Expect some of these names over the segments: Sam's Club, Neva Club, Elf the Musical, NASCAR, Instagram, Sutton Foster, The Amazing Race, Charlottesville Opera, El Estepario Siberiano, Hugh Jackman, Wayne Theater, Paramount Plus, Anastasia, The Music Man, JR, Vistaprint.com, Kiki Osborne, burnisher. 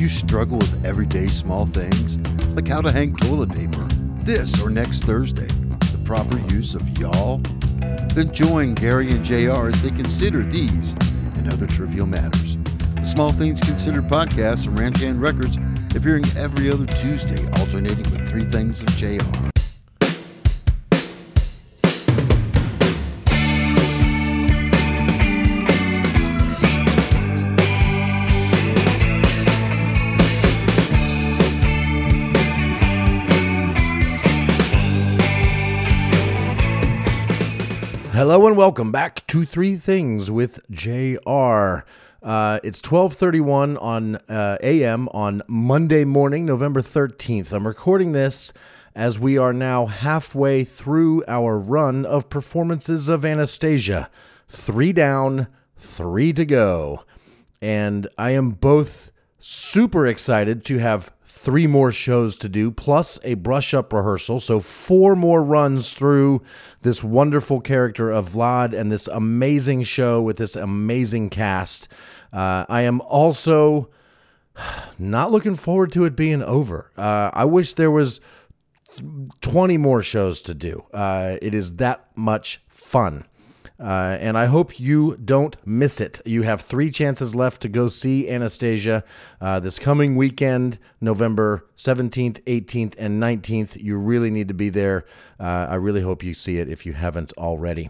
you struggle with everyday small things, like how to hang toilet paper this or next Thursday, the proper use of y'all, then join Gary and JR as they consider these and other trivial matters. The Small Things Considered podcast from Ranch Hand Records, appearing every other Tuesday, alternating with Three Things of JR. Hello and welcome back to Three Things with JR. It's 12:31 on a.m. on Monday morning, November 13th. I'm recording this as we are now halfway through our run of performances of Anastasia. 3 down, 3 to go. And I am both super excited to have 3 more shows to do, plus a brush-up rehearsal. So 4 more runs through this wonderful character of Vlad and this amazing show with this amazing cast. I am also not looking forward to it being over. I wish there was 20 more shows to do. It is that much fun. And I hope you don't miss it. You have 3 chances left to go see Anastasia this coming weekend, November 17th, 18th, and 19th. You really need to be there. I really hope you see it if you haven't already.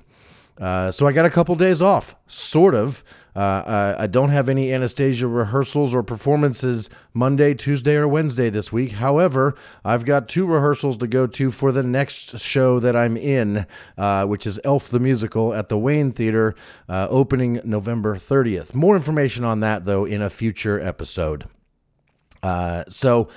So I got a couple days off, sort of. I don't have any Anastasia rehearsals or performances Monday, Tuesday, or Wednesday this week. However, I've got 2 rehearsals to go to for the next show that I'm in, which is Elf the Musical at the Wayne Theater, opening November 30th. More information on that, though, in a future episode. So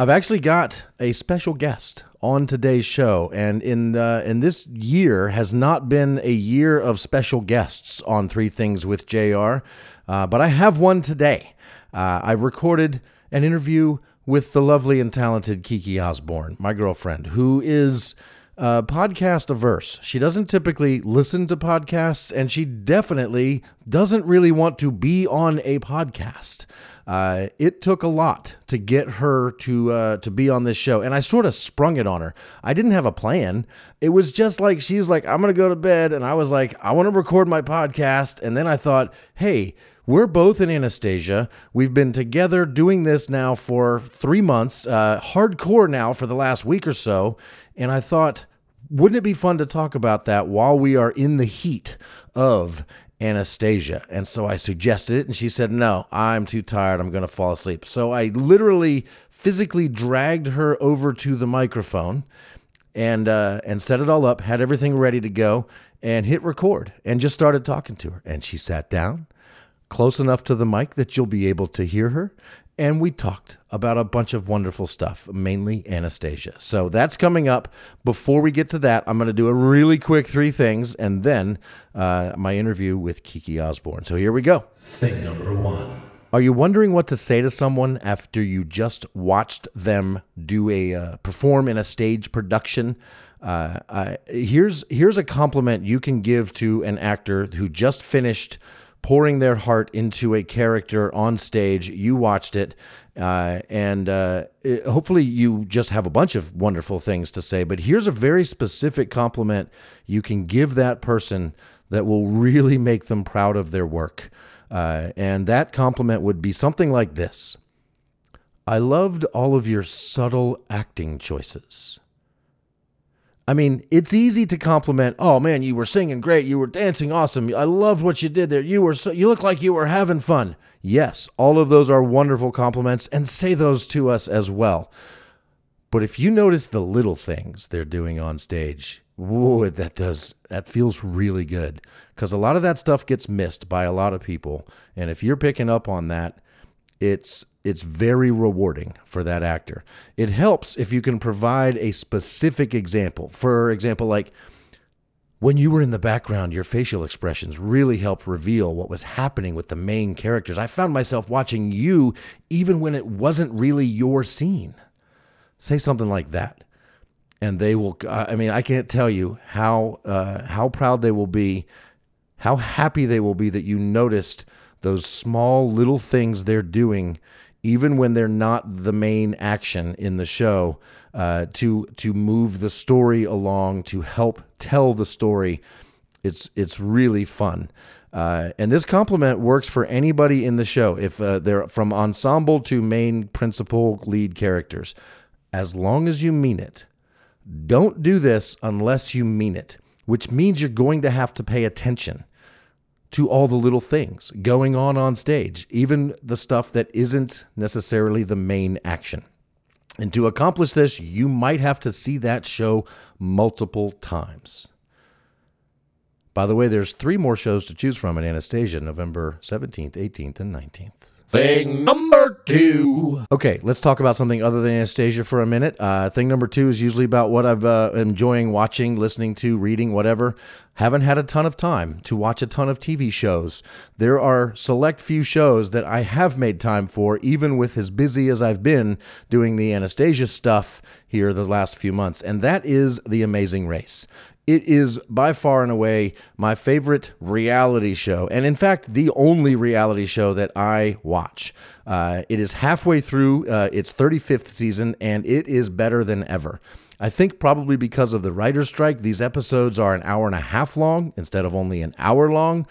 I've actually got a special guest on today's show, and in this year has not been a year of special guests on Three Things with JR, but I have one today. I recorded an interview with the lovely and talented Kiki Osborne, my girlfriend, who is podcast averse. She doesn't typically listen to podcasts, and she definitely doesn't really want to be on a podcast. It took a lot to get her to be on this show, and I sort of sprung it on her. I didn't have a plan. It was just like, she was like, I'm going to go to bed, and I was like, I want to record my podcast, and then I thought, hey, we're both in Anastasia. We've been together doing this now for 3 months, hardcore now for the last week or so, and I thought, wouldn't it be fun to talk about that while we are in the heat of Anastasia? And so I suggested it, and she said, no, I'm too tired. I'm going to fall asleep. So I literally physically dragged her over to the microphone and set it all up, had everything ready to go, and hit record and just started talking to her. And she sat down close enough to the mic that you'll be able to hear her. And we talked about a bunch of wonderful stuff, mainly Anastasia. So that's coming up. Before we get to that, I'm going to do a really quick 3 things, and then my interview with Kiki Osborne. So here we go. Thing number 1. Are you wondering what to say to someone after you just watched them do a perform in a stage production? Here's a compliment you can give to an actor who just finished pouring their heart into a character on stage. You watched it, and hopefully you just have a bunch of wonderful things to say, but here's a very specific compliment you can give that person that will really make them proud of their work. And that compliment would be something like this. I loved all of your subtle acting choices. I mean, it's easy to compliment. Oh man, you were singing great. You were dancing awesome. I loved what you did there. You look like you were having fun. Yes, all of those are wonderful compliments, and say those to us as well. But if you notice the little things they're doing on stage, whoa, that feels really good, because a lot of that stuff gets missed by a lot of people. And if you're picking up on that, it's very rewarding for that actor. It helps if you can provide a specific example. For example, like, when you were in the background, your facial expressions really helped reveal what was happening with the main characters. I found myself watching you even when it wasn't really your scene. Say something like that. And they will, I mean, I can't tell you how proud they will be, how happy they will be that you noticed those small little things they're doing even when they're not the main action in the show, to move the story along, to help tell the story. It's really fun. And this compliment works for anybody in the show, if they're from ensemble to main principal lead characters, as long as you mean it. Don't do this unless you mean it, which means you're going to have to pay attention to all the little things going on stage, even the stuff that isn't necessarily the main action. And to accomplish this, you might have to see that show multiple times. By the way, there's 3 more shows to choose from in Anastasia, November 17th, 18th, and 19th. Thing number 2. Okay, let's talk about something other than Anastasia for a minute. Thing number 2 is usually about what I've enjoying watching, listening to, reading, whatever. Haven't had a ton of time to watch a ton of TV shows. There are select few shows that I have made time for, even with as busy as I've been doing the Anastasia stuff here the last few months. And that is The Amazing Race. It is by far and away my favorite reality show, and in fact, the only reality show that I watch. It is halfway through its 35th season, and it is better than ever. I think probably because of the writer's strike, these episodes are an hour and a half long instead of only an hour long,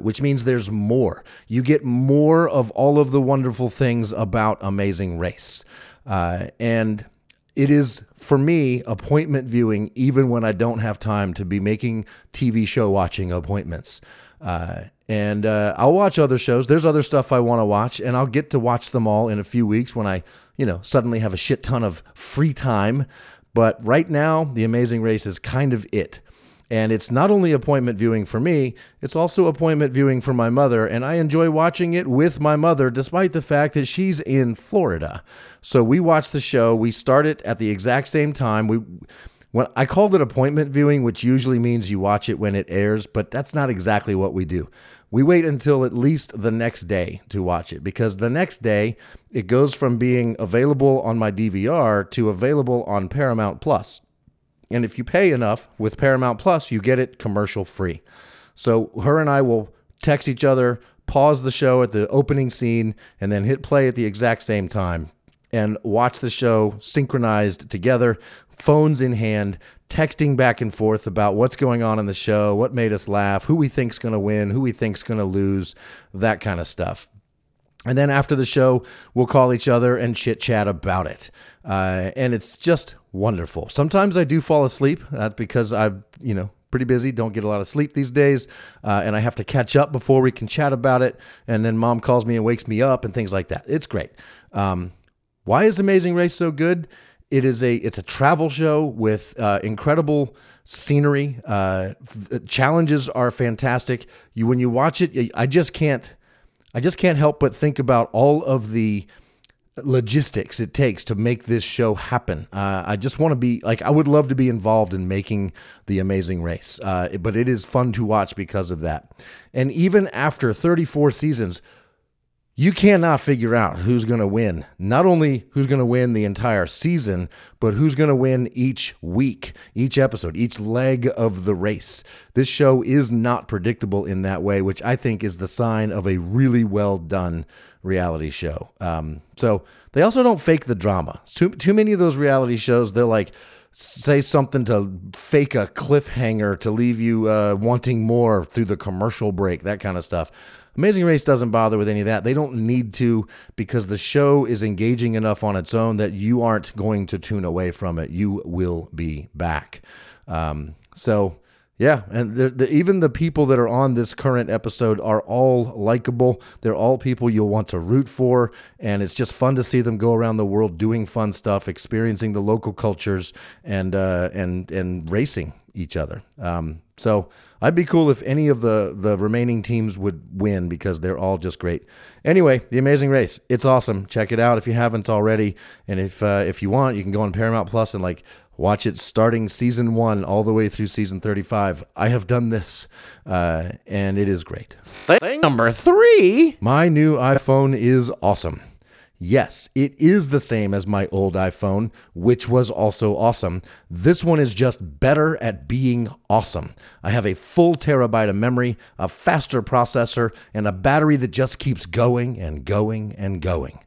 which means there's more. You get more of all of the wonderful things about Amazing Race, and it is, for me, appointment viewing, even when I don't have time to be making TV show watching appointments. And I'll watch other shows. There's other stuff I want to watch, and I'll get to watch them all in a few weeks when I, suddenly have a shit ton of free time. But right now, The Amazing Race is kind of it. And it's not only appointment viewing for me, it's also appointment viewing for my mother, and I enjoy watching it with my mother, despite the fact that she's in Florida. So we watch the show, we start it at the exact same time. When I called it appointment viewing, which usually means you watch it when it airs, but that's not exactly what we do. We wait until at least the next day to watch it, because the next day it goes from being available on my DVR to available on Paramount Plus. And if you pay enough with Paramount Plus, you get it commercial free. So her and I will text each other, pause the show at the opening scene, and then hit play at the exact same time and watch the show synchronized together, phones in hand, texting back and forth about what's going on in the show, what made us laugh, who we think's going to win, who we think's going to lose, that kind of stuff. And then after the show, we'll call each other and chit-chat about it. And it's just wonderful. Sometimes I do fall asleep because I'm, pretty busy, don't get a lot of sleep these days, and I have to catch up before we can chat about it. And then Mom calls me and wakes me up and things like that. It's great. Why is Amazing Race so good? It's a travel show with incredible scenery. Challenges are fantastic. When you watch it, I just can't help but think about all of the logistics it takes to make this show happen. I just want to be I would love to be involved in making The Amazing Race, but it is fun to watch because of that. And even after 34 seasons, you cannot figure out who's going to win. Not only who's going to win the entire season, but who's going to win each week, each episode, each leg of the race. This show is not predictable in that way, which I think is the sign of a really well done reality show. So they also don't fake the drama. Too many of those reality shows, they're say something to fake a cliffhanger to leave you wanting more through the commercial break, that kind of stuff. Amazing Race doesn't bother with any of that. They don't need to, because the show is engaging enough on its own that you aren't going to tune away from it. You will be back. And even the people that are on this current episode are all likable. They're all people you'll want to root for, and it's just fun to see them go around the world doing fun stuff, experiencing the local cultures, and racing each other. So I'd be cool if any of the remaining teams would win, because they're all just great. Anyway, The Amazing Race, it's awesome. Check it out if you haven't already. And if you want, you can go on Paramount Plus and watch it starting season 1 all the way through season 35. I have done this, and it is great. Thing number 3. My new iPhone is awesome. Yes, it is the same as my old iPhone, which was also awesome. This one is just better at being awesome. I have a full terabyte of memory, a faster processor, and a battery that just keeps going and going and going.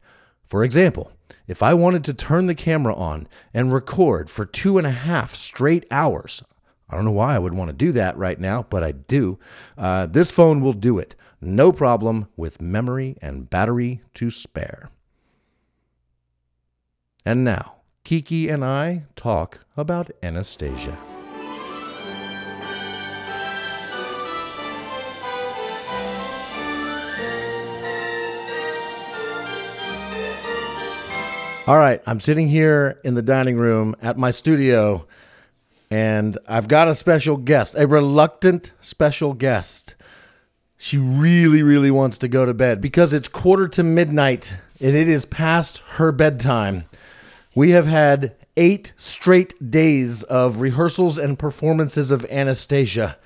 For example, if I wanted to turn the camera on and record for 2.5 straight hours, I don't know why I would want to do that right now, but I do. This phone will do it. No problem, with memory and battery to spare. And now, Kiki and I talk about Anastasia. All right, I'm sitting here in the dining room at my studio, and I've got a special guest, a reluctant special guest. She really, really wants to go to bed because it's 00:45 and it is past her bedtime. We have had 8 straight days of rehearsals and performances of Anastasia,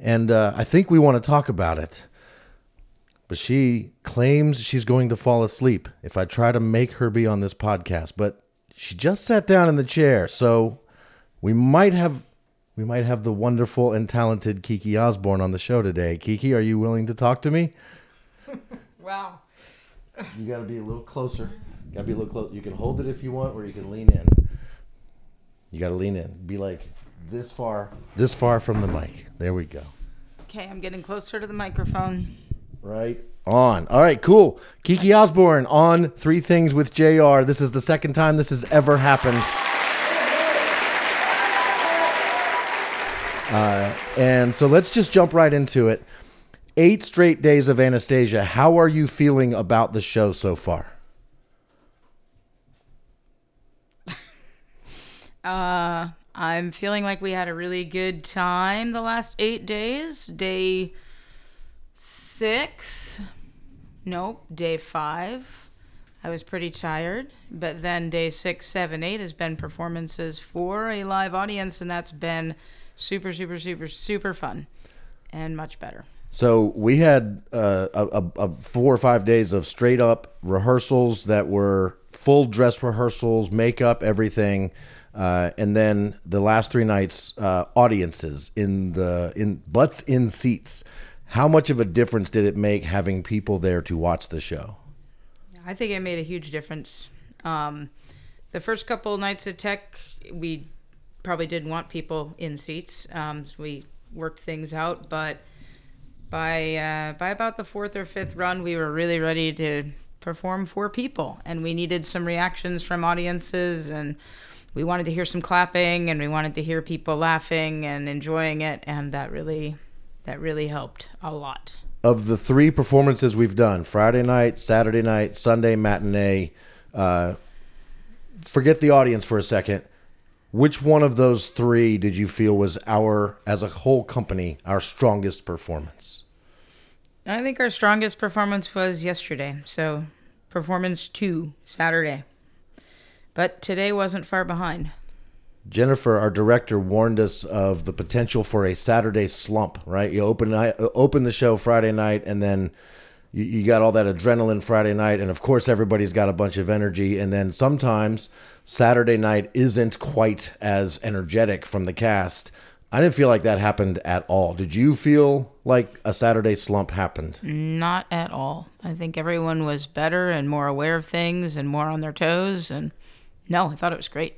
and I think we want to talk about it. But she claims she's going to fall asleep if I try to make her be on this podcast. But she just sat down in the chair, so we might have the wonderful and talented Kiki Osborne on the show today. Kiki, are you willing to talk to me? Wow. You got to be a little closer. You can hold it if you want, or you can lean in. You got to lean in. Be like this far from the mic. There we go. Okay, I'm getting closer to the microphone. Right on. All right, cool. Kiki Osborne on Three Things with JR. This is the second time this has ever happened. And so let's just jump right into it. 8 straight days of Anastasia. How are you feeling about the show so far? I'm feeling like we had a really good time the last 8 days. Day 5, I was pretty tired, but then day 6, 7, 8 has been performances for a live audience, and that's been super, super, super, super fun and much better. So we had 4 or 5 days of straight up rehearsals that were full dress rehearsals, makeup, everything. And then the last 3 nights, audiences in butts in seats. How much of a difference did it make having people there to watch the show? I think it made a huge difference. The first couple nights of tech, we probably didn't want people in seats. So we worked things out, but by about the 4th or 5th run, we were really ready to perform for people, and we needed some reactions from audiences, and we wanted to hear some clapping, and we wanted to hear people laughing and enjoying it, and that really helped a lot. Of the 3 performances we've done, Friday night, Saturday night, Sunday matinee, forget the audience for a second. Which one of those 3 did you feel was as a whole company, our strongest performance? I think our strongest performance was yesterday. So performance 2, Saturday. But today wasn't far behind. Jennifer, our director, warned us of the potential for a Saturday slump, right? You open the show Friday night, and then you got all that adrenaline Friday night, and of course everybody's got a bunch of energy, and then sometimes Saturday night isn't quite as energetic from the cast. I didn't feel like that happened at all. Did you feel like a Saturday slump happened? Not at all. I think everyone was better and more aware of things and more on their toes, and no, I thought it was great.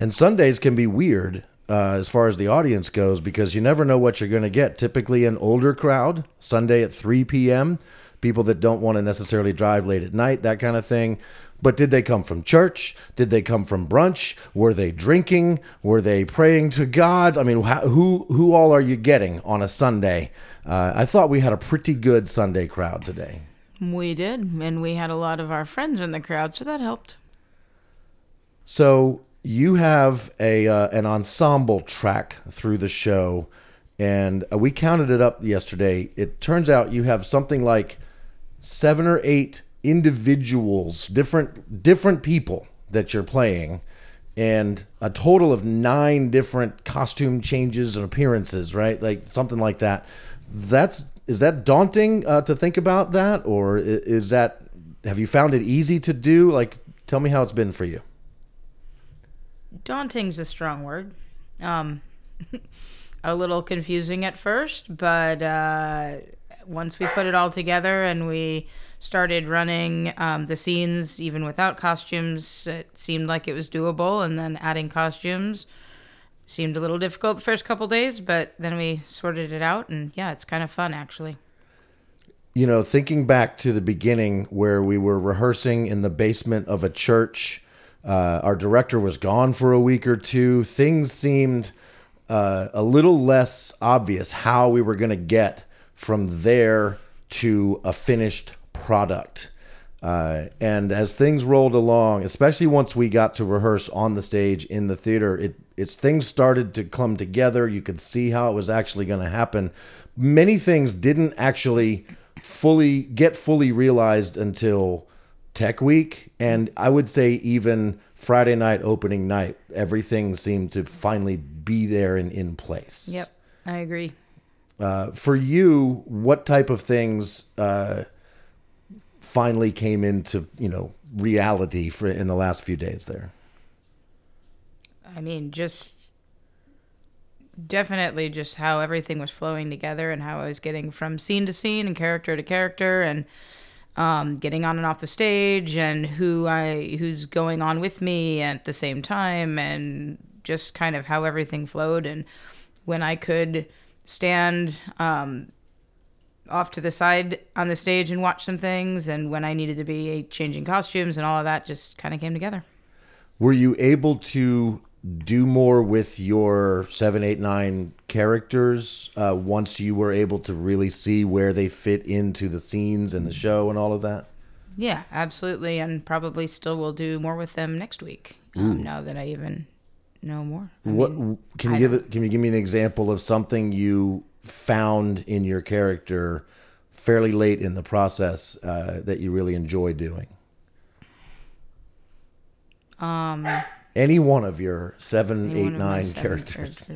And Sundays can be weird as far as the audience goes, because you never know what you're going to get. Typically an older crowd, Sunday at 3 p.m., people that don't want to necessarily drive late at night, that kind of thing. But did they come from church? Did they come from brunch? Were they drinking? Were they praying to God? I mean, who all are you getting on a Sunday? I thought we had a pretty good Sunday crowd today. We did, and we had a lot of our friends in the crowd, so that helped. So you have an ensemble track through the show, and we counted it up yesterday. It turns out you have something like 7 or 8 individuals, different people that you're playing, and a total of 9 different costume changes and appearances, right? Like something like that. Is that daunting to think about that, or is that, have you found it easy to do? Like, tell me how it's been for you. Daunting's a strong word. A little confusing at first, but once we put it all together and we started running the scenes even without costumes. It seemed like it was doable, and then adding costumes seemed a little difficult the first couple days, but then we sorted it out, and yeah, it's kind of fun, actually. You know, thinking back to the beginning where we were rehearsing in the basement of a church, our director was gone for a week or two. Things seemed a little less obvious how we were going to get from there to a finished product. And as things rolled along, especially once we got to rehearse on the stage in the theater, it's things started to come together. You could see how it was actually going to happen. Many things didn't actually fully realized until Tech Week, and I would say even Friday night, opening night, everything seemed to finally be there and in place. Yep, I agree. For you, what type of things finally came into, you know, reality for in the last few days there? I mean, just definitely just how everything was flowing together and how I was getting from scene to scene and character to character, and getting on and off the stage, and who's going on with me at the same time, and just kind of how everything flowed. And when I could stand off to the side on the stage and watch some things, and when I needed to be changing costumes, and all of that just kind of came together. Were you able to do more with your 7, 8, 9 characters once you were able to really see where they fit into the scenes and the show and all of that? Yeah, absolutely, and probably still will do more with them next week. Now that I even know more. Can you give me an example of something you found in your character fairly late in the process that you really enjoy doing? Any one of your 7, 8, 9 characters.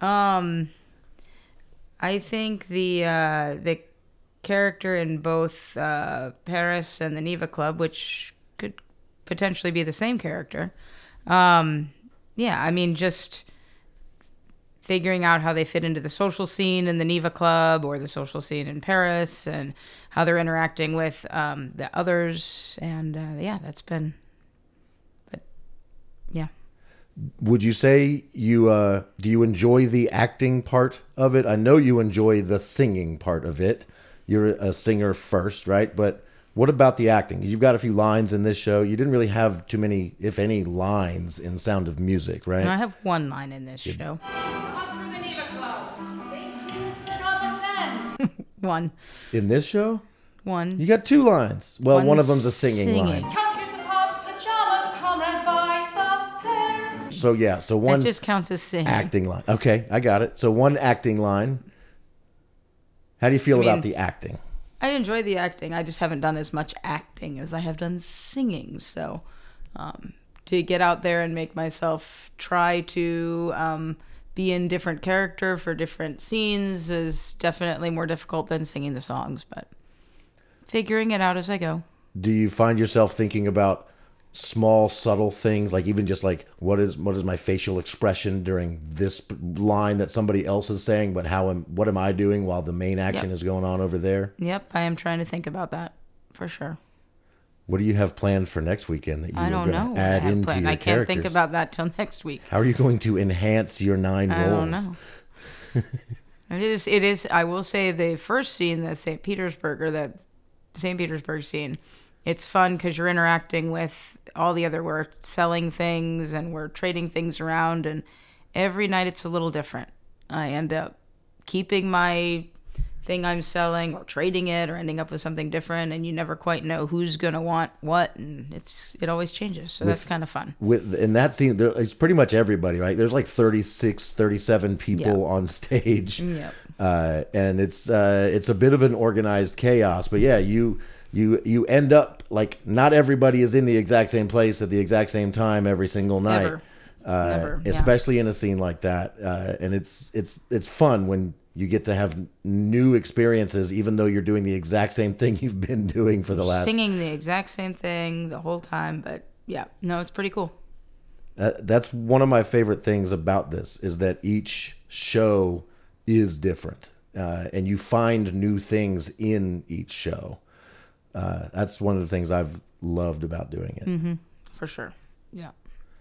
I think the character in both Paris and the Neva Club, which could potentially be the same character. Yeah, I mean, just figuring out how they fit into the social scene in the Neva Club or the social scene in Paris, and how they're interacting with the others. And yeah, that's been... Yeah. Would you say you do you enjoy the acting part of it? I know you enjoy the singing part of it. You're a singer first, right? But what about the acting? You've got a few lines in this show. You didn't really have too many, if any, lines in Sound of Music, right? No, I have one line in this show. One. In this show? One. You got 2 lines. Well, one of them's a singing line. So yeah, so one that just counts as singing. Acting line. Okay, I got it. So one acting line. How do you feel about the acting? I enjoy the acting. I just haven't done as much acting as I have done singing. So to get out there and make myself try to be in different character for different scenes is definitely more difficult than singing the songs, but figuring it out as I go. Do you find yourself thinking about small subtle things, like even just like what is my facial expression during this line that somebody else is saying, but what am I doing while the main action is going on over there? Yep, I am trying to think about that for sure. What do you have planned for next weekend that you are going to add into your characters? I can't think about that till next week. How are you going to enhance your 9 roles? I don't know. It is. I will say the first scene, the St. Petersburg scene. It's fun because you're interacting with all the other, we're selling things and we're trading things around, and every night it's a little different. I end up keeping my thing I'm selling or trading it or ending up with something different, and you never quite know who's going to want what, and it always changes. So that's kind of fun. In that scene, it's pretty much everybody, right? There's like 36, 37 people on stage. Yep. And it's a bit of an organized chaos, but yeah, You end up, like, not everybody is in the exact same place at the exact same time every single night. Never. Especially in a scene like that. And it's fun when you get to have new experiences, even though you're doing the exact same thing you've been doing for the last... Singing the exact same thing the whole time, but yeah. No, it's pretty cool. That's one of my favorite things about this, is that each show is different. And you find new things in each show. That's one of the things I've loved about doing it. Mm-hmm. For sure. Yeah.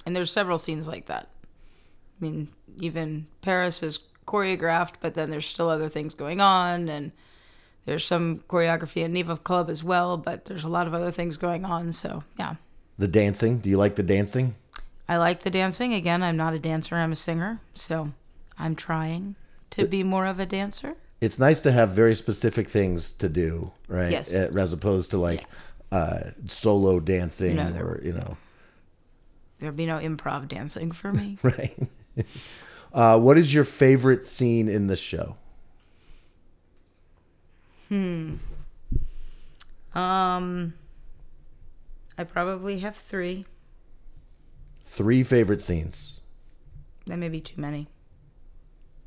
And there's several scenes like that. I mean, even Paris is choreographed, but then there's still other things going on, and there's some choreography in Neva Club as well, but there's a lot of other things going on, so yeah. The dancing. Do you like the dancing? I like the dancing. Again, I'm not a dancer, I'm a singer, so I'm trying to be more of a dancer. It's nice to have very specific things to do, right? Yes. As opposed to like solo dancing or, you know. There'd be no improv dancing for me. Right. What is your favorite scene in the show? I probably have three. Three favorite scenes. That may be too many.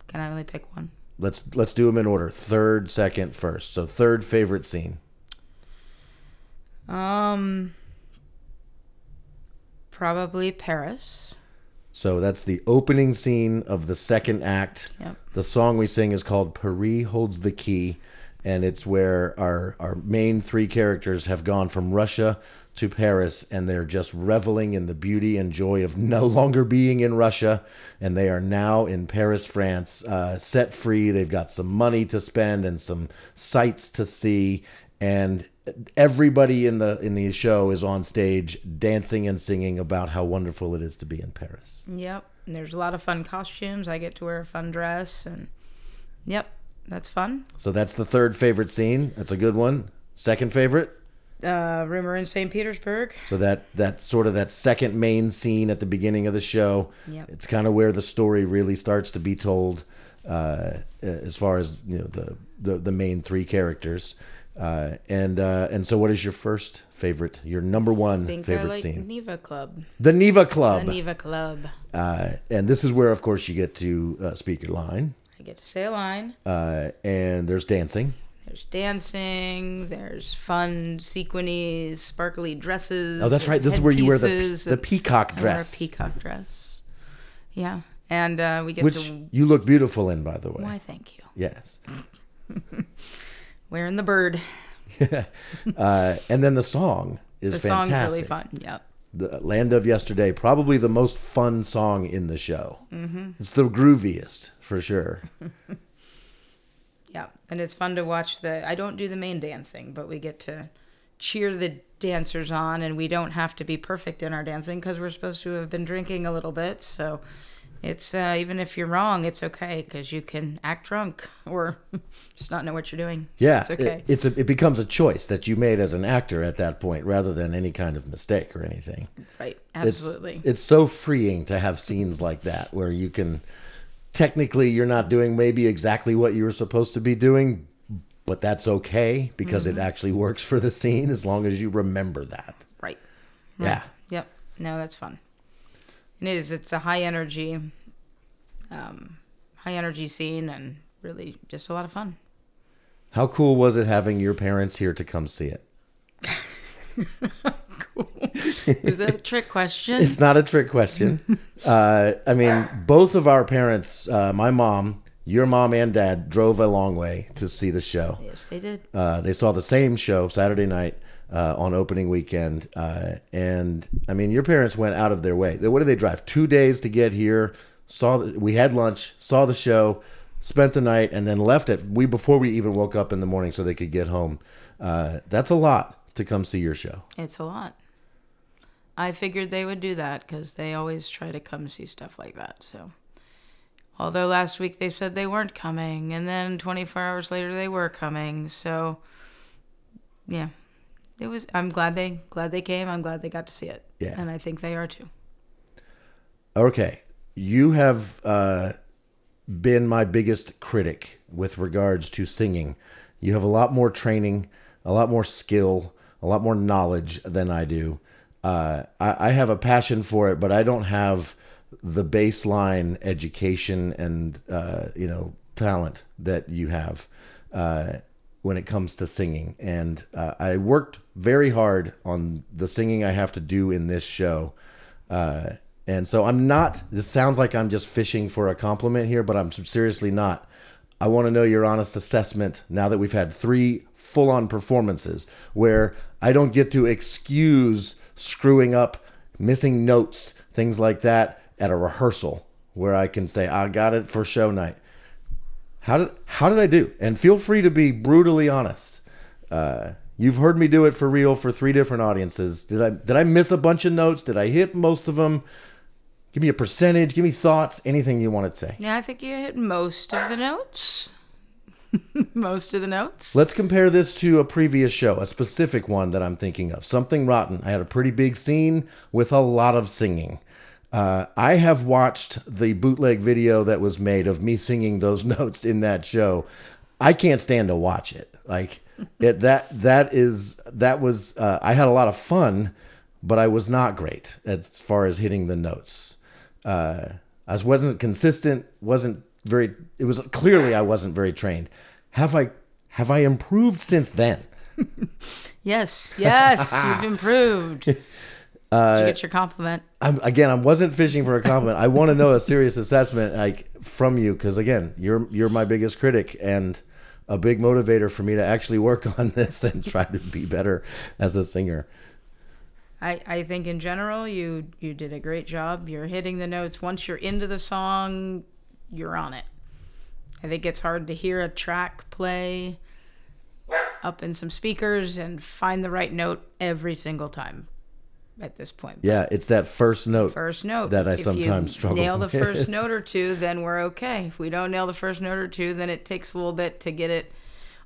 Can I only pick one? Let's do them in order. Third, second, first. So third favorite scene. Probably Paris. So that's the opening scene of the second act. Yep. The song we sing is called Paris Holds the Key, and it's where our main three characters have gone from Russia to Paris, and they're just reveling in the beauty and joy of no longer being in Russia, and they are now in Paris, France, set free. They've got some money to spend and some sights to see, and everybody in the show is on stage dancing and singing about how wonderful it is to be in Paris. Yep. And there's a lot of fun costumes. I get to wear a fun dress, and yep, that's fun. So that's the third favorite scene. That's a good one. Second favorite? Rumor in St. Petersburg. So that sort of that second main scene at the beginning of the show. Yep. It's kind of where the story really starts to be told, as far as, you know, the main three characters. And so what is your first favorite, your number one favorite scene? I think I like Neva Club. The Neva Club. The Neva Club. And this is where, of course, you get to speak your line. I get to say a line. And there's dancing. There's fun sequinies, sparkly dresses. Oh, that's right. This is where you wear the peacock dress. I wear a peacock dress. Yeah. And we get which you look beautiful in, by the way. Why, thank you. Yes. Wearing the bird. Yeah. And then the song is fantastic. The song's really fun, yep. The Land of Yesterday, probably the most fun song in the show. Mm-hmm. It's the grooviest, for sure. Yeah, and it's fun to watch I don't do the main dancing, but we get to cheer the dancers on, and we don't have to be perfect in our dancing because we're supposed to have been drinking a little bit, so it's even if you're wrong, it's okay because you can act drunk or just not know what you're doing. Yeah, it's okay. It becomes a choice that you made as an actor at that point, rather than any kind of mistake or anything. Right, absolutely. It's so freeing to have scenes like that where you can technically you're not doing maybe exactly what you were supposed to be doing, but that's okay because it actually works for the scene as long as you remember that. Right. Yeah. Yep. No, that's fun. And it is. It's a high energy scene, and really just a lot of fun. How cool was it having your parents here to come see it? Cool. Is that a trick question? It's not a trick question. I mean, both of our parents, my mom, your mom and dad, drove a long way to see the show. Yes, they did. They saw the same show Saturday night. On opening weekend. And I mean, your parents went out of their way. What did they drive? 2 days to get here. We had lunch, saw the show, spent the night, and then left it before we even woke up in the morning so they could get home. That's a lot to come see your show. It's a lot. I figured they would do that because they always try to come see stuff like that. So, although last week they said they weren't coming, and then 24 hours later they were coming. So, yeah. I'm glad they came. I'm glad they got to see it. Yeah. And I think they are too. Okay. You have been my biggest critic with regards to singing. You have a lot more training, a lot more skill, a lot more knowledge than I do. I have a passion for it, but I don't have the baseline education and talent that you have. When it comes to singing. And I worked very hard on the singing I have to do in this show. And so this sounds like I'm just fishing for a compliment here, but I'm seriously not. I want to know your honest assessment now that we've had 3 full-on performances where I don't get to excuse screwing up, missing notes, things like that at a rehearsal where I can say, I got it for show night. How did I do? And feel free to be brutally honest. You've heard me do it for real for 3 different audiences. Did I miss a bunch of notes? Did I hit most of them? Give me a percentage. Give me thoughts. Anything you want to say. Yeah, I think you hit most of the notes. Most of the notes. Let's compare this to a previous show, a specific one that I'm thinking of. Something Rotten. I had a pretty big scene with a lot of singing. I have watched the bootleg video that was made of me singing those notes in that show. I can't stand to watch it. Like it, that was. I had a lot of fun, but I was not great as far as hitting the notes. I wasn't consistent, it was clearly I wasn't very trained. Have I improved since then? Yes, you've improved. Did you get your compliment? I wasn't fishing for a compliment. I want to know a serious assessment from you, because again, you're my biggest critic and a big motivator for me to actually work on this and try to be better as a singer. I think in general, you did a great job. You're hitting the notes. Once you're into the song, you're on it. I think it's hard to hear a track play up in some speakers and find the right note every single time at this point. But yeah, it's that first note. First note. That I sometimes struggle with. Nail the first note or two, then we're okay. If we don't nail the first note or two, then it takes a little bit to get it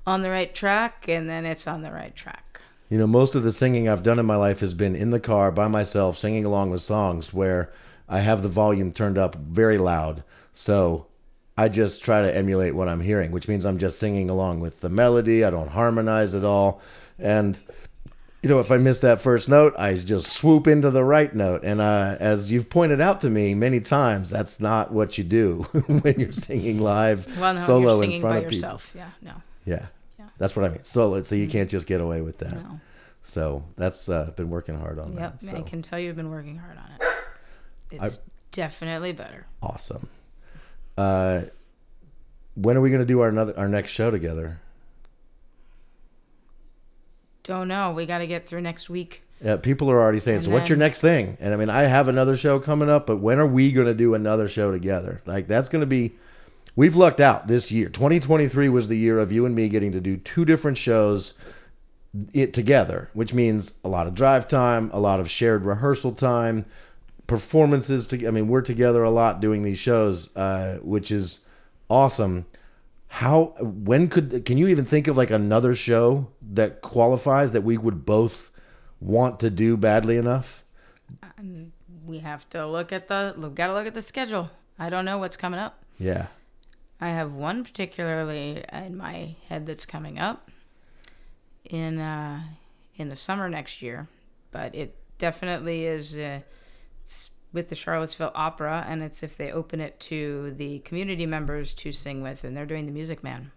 on the right track, and then it's on the right track. You know, most of the singing I've done in my life has been in the car by myself singing along with songs where I have the volume turned up very loud. So I just try to emulate what I'm hearing, which means I'm just singing along with the melody. I don't harmonize at all. And, you know, if I miss that first note, I just swoop into the right note. And as you've pointed out to me many times, that's not what you do when you're singing live solo in front of people. Yeah, no. Yeah. That's what I mean. So you can't just get away with that. No. So that's been working hard on that. Yep, so. I can tell you've been working hard on it. It's definitely better. Awesome. When are we going to do our next show together? Don't know. We got to get through next week. Yeah, people are already saying, what's your next thing? And I mean, I have another show coming up, but when are we going to do another show together? That's going to be... We've lucked out this year. 2023 was the year of you and me getting to do 2 different shows together, which means a lot of drive time, a lot of shared rehearsal time, performances. We're together a lot doing these shows, which is awesome. Can you even think of another show that qualifies that we would both want to do badly enough? We have to look at the schedule. I don't know what's coming up. Yeah. I have one particularly in my head that's coming up in the summer next year, but it definitely is it's with the Charlottesville Opera, and it's if they open it to the community members to sing with, and they're doing The Music Man.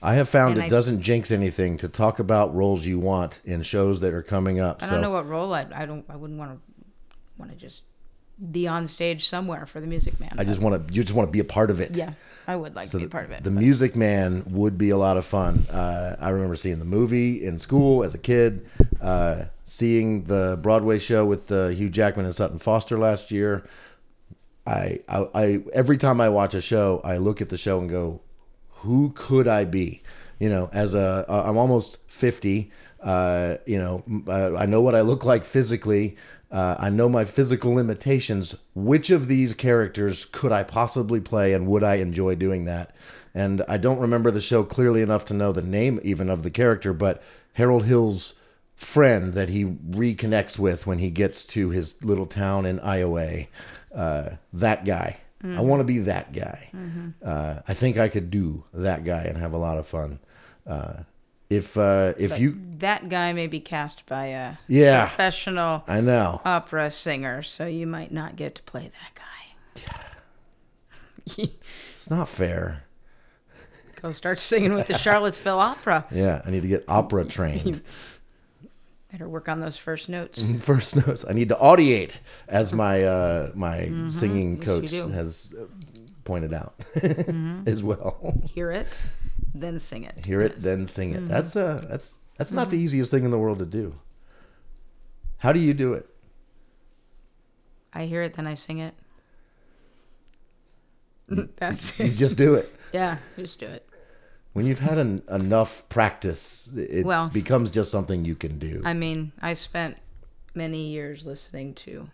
I have found it doesn't jinx anything to talk about roles you want in shows that are coming up. I don't know what role I wouldn't want to just be on stage somewhere for The Music Man. You just want to be a part of it. Yeah, I would like to be a part of it. Music Man would be a lot of fun. I remember seeing the movie in school as a kid, seeing the Broadway show with Hugh Jackman and Sutton Foster last year. I every time I watch a show, I look at the show and go, who could I be? You know, as I'm almost 50. I know what I look like physically. I know my physical limitations. Which of these characters could I possibly play, and would I enjoy doing that? And I don't remember the show clearly enough to know the name even of the character, but Harold Hill's friend that he reconnects with when he gets to his little town in Iowa, that guy. Mm-hmm. I want to be that guy. Mm-hmm. I think I could do that guy and have a lot of fun. That guy may be cast by a professional opera singer, so you might not get to play that guy. It's not fair. Go start singing with the Charlottesville Opera. Yeah, I need to get opera trained. Better work on those first notes. I need to audiate, as my singing coach has pointed out mm-hmm. as well. Hear it, then sing it. Hear it, yes. then sing it. Mm-hmm. That's mm-hmm. not the easiest thing in the world to do. How do you do it? I hear it, then I sing it. That's it. You just do it. Yeah, just do it. When you've had enough practice, it becomes just something you can do. I mean, I spent many years listening to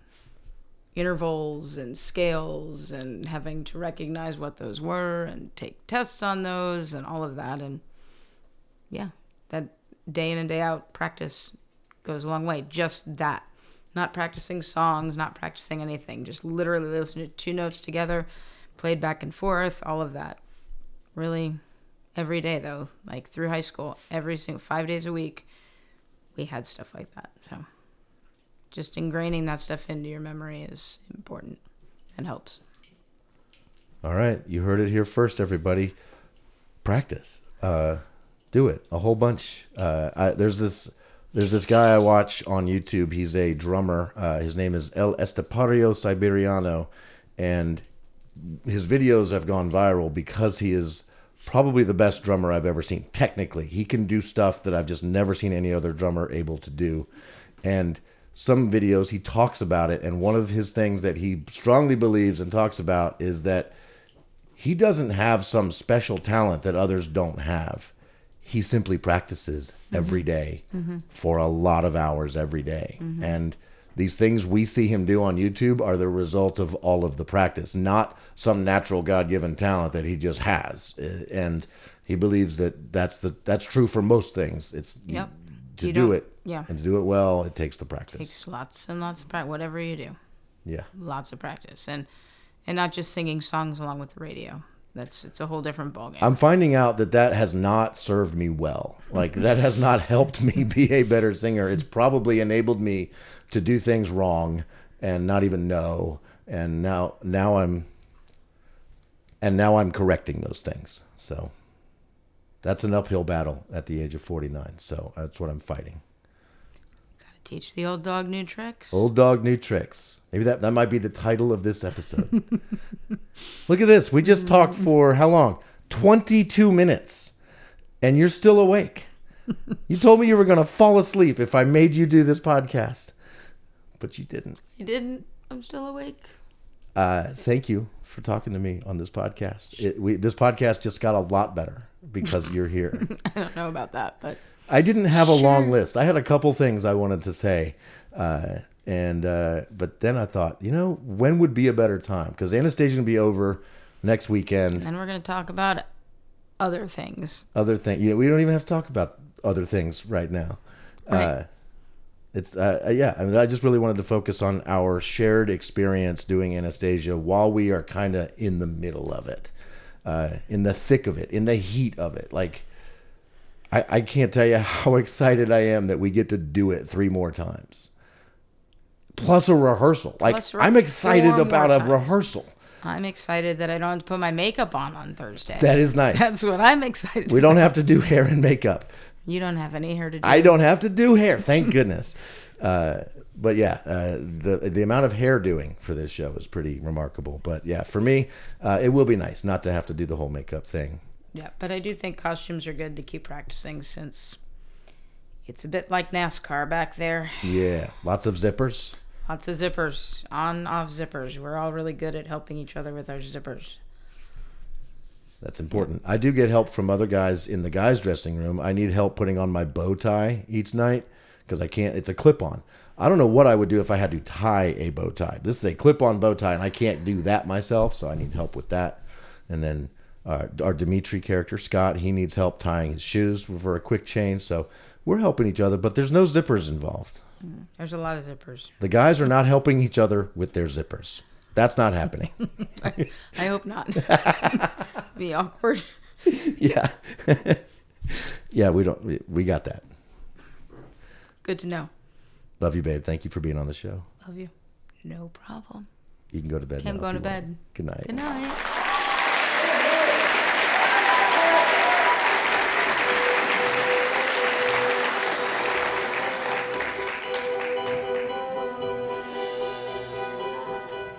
intervals and scales and having to recognize what those were and take tests on those and all of that. And yeah, that day in and day out practice goes a long way. Just that. Not practicing songs, not practicing anything. Just literally listening to two notes together, played back and forth, all of that. Really, every day though, like through high school, every single 5 days a week, we had stuff like that. So just ingraining that stuff into your memory is important and helps. All right. You heard it here first, everybody. Practice. Do it. A whole bunch. There's this guy I watch on YouTube. He's a drummer. His name is El Estepario Siberiano. And his videos have gone viral because he is probably the best drummer I've ever seen. Technically, he can do stuff that I've just never seen any other drummer able to do. And some videos he talks about it, and one of his things that he strongly believes and talks about is that he doesn't have some special talent that others don't have. He simply practices every day mm-hmm. for a lot of hours every day. Mm-hmm. And these things we see him do on YouTube are the result of all of the practice, not some natural God-given talent that he just has. And he believes that that's true for most things. It's yep. to do it. Yeah. And to do it well, it takes the practice. It takes lots and lots of practice, whatever you do. Yeah. Lots of practice. And not just singing songs along with the radio. It's a whole different ballgame. I'm finding out that has not served me well. Like, that has not helped me be a better singer. It's probably enabled me to do things wrong and not even know. And now I'm correcting those things. So that's an uphill battle at the age of 49. So that's what I'm fighting. Teach the old dog new tricks. Old dog, new tricks. Maybe that might be the title of this episode. Look at this. We just talked for how long? 22 minutes. And you're still awake. You told me you were going to fall asleep if I made you do this podcast. But you didn't. You didn't. I'm still awake. Thank you for talking to me on this podcast. This podcast just got a lot better because you're here. I don't know about that, but... I didn't have a long list. I had a couple things I wanted to say. But then I thought, when would be a better time? Because Anastasia will be over next weekend. And we're going to talk about other things. Yeah, we don't even have to talk about other things right now. Right. I just really wanted to focus on our shared experience doing Anastasia while we are kind of in the middle of it, in the thick of it, in the heat of it. Like, I can't tell you how excited I am that we get to do it 3 more times. Plus a rehearsal. I'm excited about a rehearsal. I'm excited that I don't have to put my makeup on Thursday. That is nice. That's what I'm excited We don't have to do hair and makeup. You don't have any hair to do. I don't have to do hair. Thank goodness. But yeah, the amount of hair doing for this show is pretty remarkable. But yeah, for me, it will be nice not to have to do the whole makeup thing. Yeah, but I do think costumes are good to keep practicing since it's a bit like NASCAR back there. Yeah, lots of zippers. Lots of zippers, on, off zippers. We're all really good at helping each other with our zippers. That's important. I do get help from other guys in the guys' dressing room. I need help putting on my bow tie each night because I can't. It's a clip-on. I don't know what I would do if I had to tie a bow tie. This is a clip-on bow tie, and I can't do that myself, so I need help with that. And then... our Dimitri character, Scott, he needs help tying his shoes for a quick change. So we're helping each other, but there's no zippers involved. There's a lot of zippers. The guys are not helping each other with their zippers. That's not happening. I hope not. Be awkward. Yeah. Yeah, we got that. Good to know. Love you, babe. Thank you for being on the show. Love you. No problem. You can go to bed now. I'm going to bed. Good night. Good night.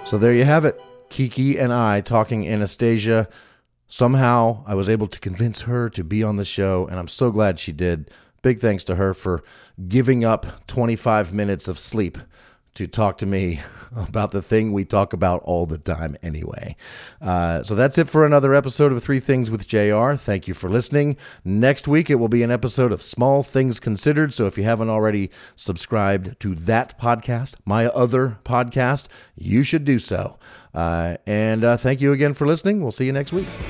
So there you have it. Kiki and I talking Anastasia. Somehow I was able to convince her to be on the show, and I'm so glad she did. Big thanks to her for giving up 25 minutes of sleep to talk to me about the thing we talk about all the time anyway. So that's it for another episode of Three Things with JR. Thank you for listening. Next week, it will be an episode of Small Things Considered. So if you haven't already subscribed to that podcast, my other podcast, you should do so. And thank you again for listening. We'll see you next week.